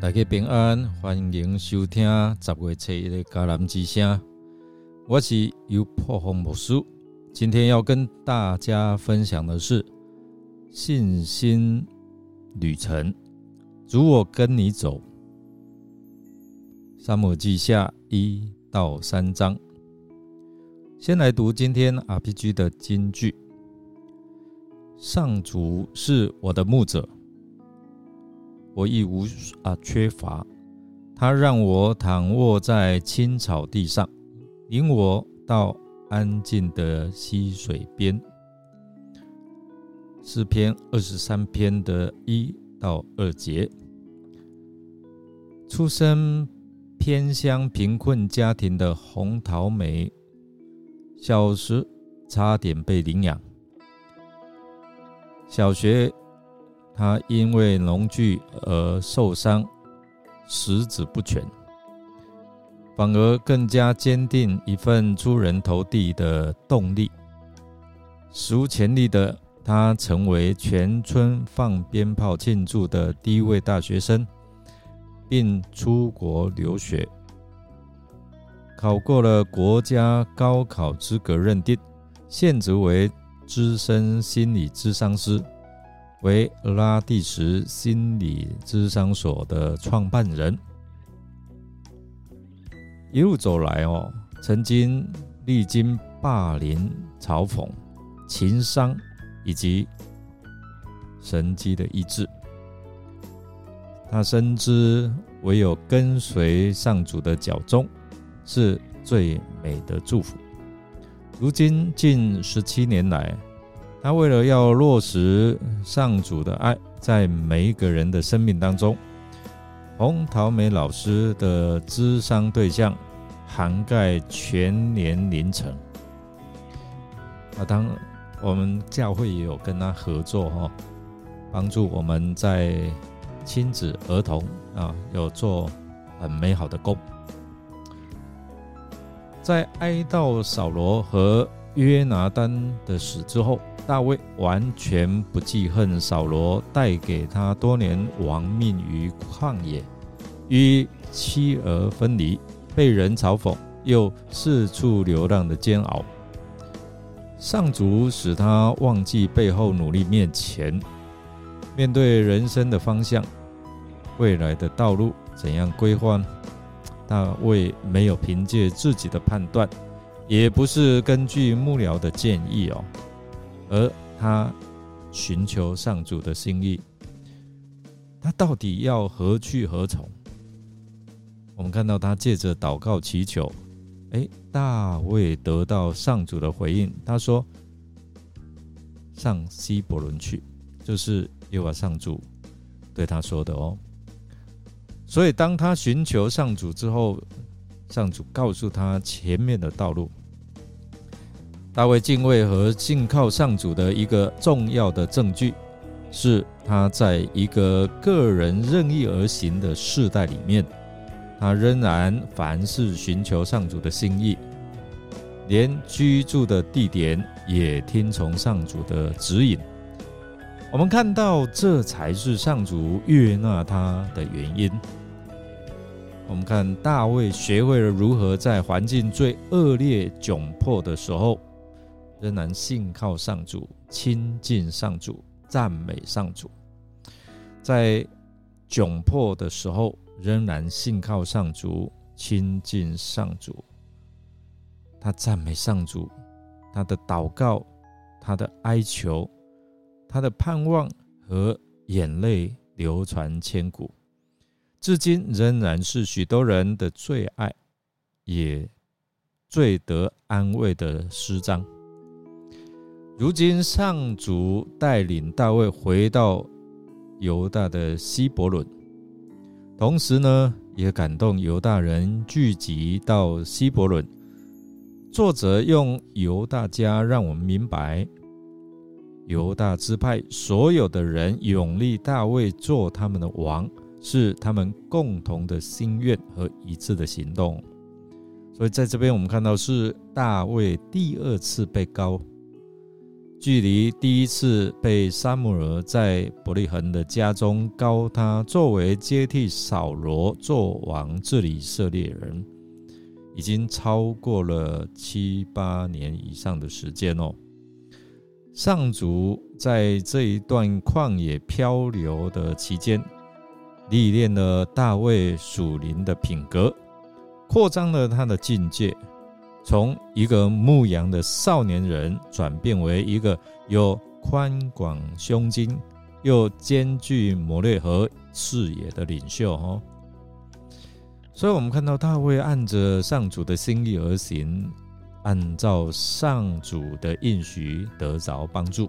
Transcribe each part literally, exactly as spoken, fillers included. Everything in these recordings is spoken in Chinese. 大家平安，欢迎收听十月初一的迦南之声。我是游破宏牧师，今天要跟大家分享的是信心旅程，主我跟你走。撒母耳记下一到三章。先来读今天 R P G 的金句：上主是我的牧者，我亦无啊缺乏。他让我躺卧在青草地上，引我到安静的溪水边。诗篇二十三篇的一到二节。出身偏乡贫困家庭的红桃美，小时差点被领养。小学他因为农具而受伤，十指不全，反而更加坚定一份出人头地的动力。史无前例的，他成为全村放鞭炮庆祝的第一位大学生，并出国留学，考过了国家高考资格认定，现职为资深心理咨商师，为俄拉第什心理咨商所的创办人。一路走来哦，曾经历经霸凌、嘲讽、情伤以及神迹的医治。他深知唯有跟随上主的脚踪是最美的祝福。如今近十七年来，他为了要落实上主的爱在每一个人的生命当中，洪桃美老师的咨商对象涵盖全年龄层。啊，当我们教会也有跟他合作，哦，帮助我们在亲子儿童啊有做很美好的工。在哀悼扫罗和约拿单的死之后，大卫完全不记恨扫罗带给他多年亡命于旷野，与妻儿分离，被人嘲讽，又四处流浪的煎熬。上主使他忘记背后，努力面前，面对人生的方向，未来的道路怎样规划，大卫没有凭借自己的判断，也不是根据幕僚的建议哦。而他寻求上主的心意，他到底要何去何从？我们看到他借着祷告祈求，诶，大卫得到上主的回应，他说上希伯伦去，就是耶和华上主对他说的哦。所以当他寻求上主之后，上主告诉他前面的道路。大卫敬畏和信靠上主的一个重要的证据，是他在一个个人任意而行的世代里面，他仍然凡事寻求上主的心意，连居住的地点也听从上主的指引。我们看到这才是上主悦纳他的原因。我们看大卫学会了如何在环境最恶劣窘迫的时候，仍然信靠上主，亲近上主，赞美上主。在窘迫的时候，仍然信靠上主，亲近上主。他赞美上主，他的祷告，他的哀求，他的盼望和眼泪流传千古，至今仍然是许多人的最爱，也最得安慰的诗章。如今上主带领大卫回到犹大的希伯伦，同时呢，也感动犹大人聚集到希伯伦。作者用犹大家让我们明白，犹大支派所有的人永立大卫做他们的王，是他们共同的心愿和一致的行动。所以在这边我们看到是大卫第二次被膏，距离第一次被撒母耳在伯利恒的家中膏他作为接替扫罗做王治理以色列人，已经超过了七八年以上的时间哦。上主在这一段旷野漂流的期间，历练了大卫属灵的品格，扩张了他的境界，从一个牧羊的少年人转变为一个有宽广胸襟又兼具谋略和视野的领袖、哦、所以我们看到大卫按着上主的心意而行，按照上主的应许得着帮助。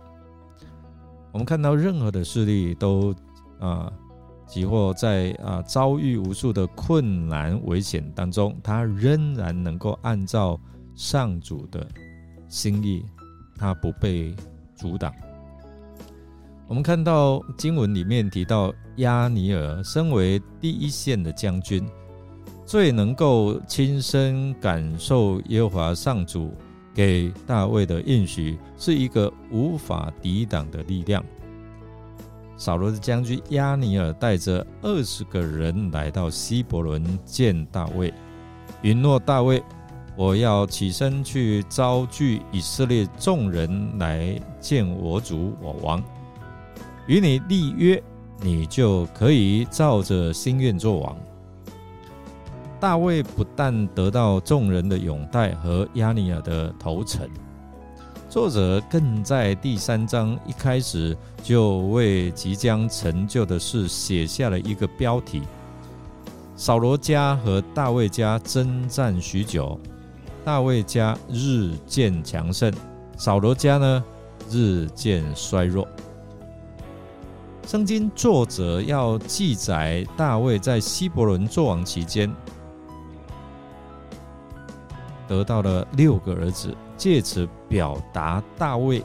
我们看到任何的势力都啊即或在、啊、遭遇无数的困难危险当中，他仍然能够按照上主的心意，他不被阻挡。我们看到经文里面提到押尼珥身为第一线的将军，最能够亲身感受耶和华上主给大卫的应许，是一个无法抵挡的力量。扫罗的将军押尼珥带着二十个人来到希伯伦见大卫，允诺大卫，我要起身去招聚以色列众人来见我主我王，与你立约，你就可以照着心愿做王。大卫不但得到众人的拥戴和押尼珥的投诚，作者更在第三章一开始就为即将成就的事写下了一个标题：扫罗家和大卫家征战许久，大卫家日渐强盛，扫罗家呢日渐衰弱。圣经作者要记载大卫在希伯伦作王期间得到了六个儿子，借此表达大卫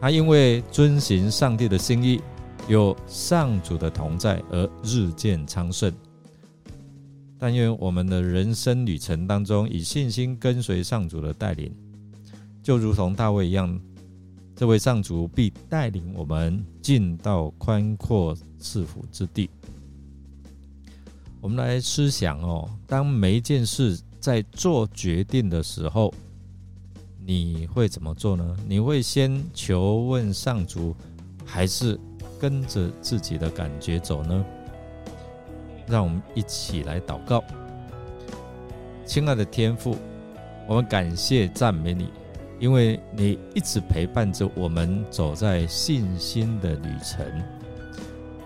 他因为遵行上帝的心意，有上主的同在而日渐昌盛。但愿我们的人生旅程当中，以信心跟随上主的带领，就如同大卫一样，这位上主必带领我们进到宽阔赐福之地。我们来思想哦，当每一件事在做决定的时候，你会怎么做呢？你会先求问上主，还是跟着自己的感觉走呢？让我们一起来祷告。亲爱的天父，我们感谢赞美你，因为你一直陪伴着我们走在信心的旅程。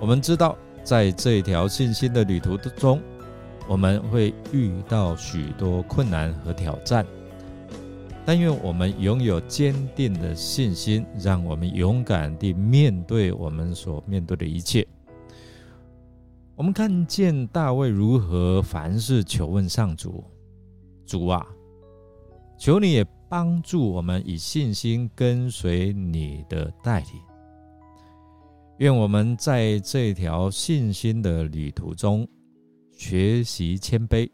我们知道在这条信心的旅途中，我们会遇到许多困难和挑战，但愿我们拥有坚定的信心，让我们勇敢地面对我们所面对的一切。我们看见大卫如何凡事求问上主，主啊，求你也帮助我们以信心跟随你的带领。愿我们在这条信心的旅途中学习谦卑，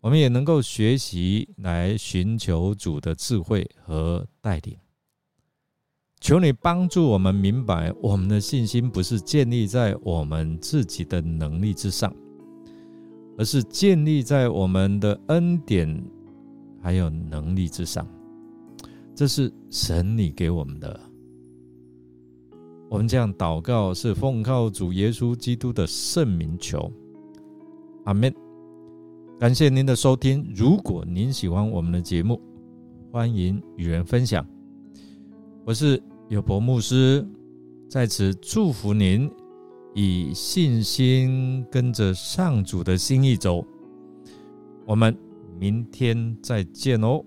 我们也能够学习来寻求主的智慧和带领。求你帮助我们明白，我们的信心不是建立在我们自己的能力之上，而是建立在我们的恩典还有能力之上，这是神你给我们的。我们这样祷告是奉靠主耶稣基督的圣名求，阿们。感谢您的收听，如果您喜欢我们的节目，欢迎与人分享。我是友伯牧师，在此祝福您以信心跟着上主的心意走。我们明天再见哦。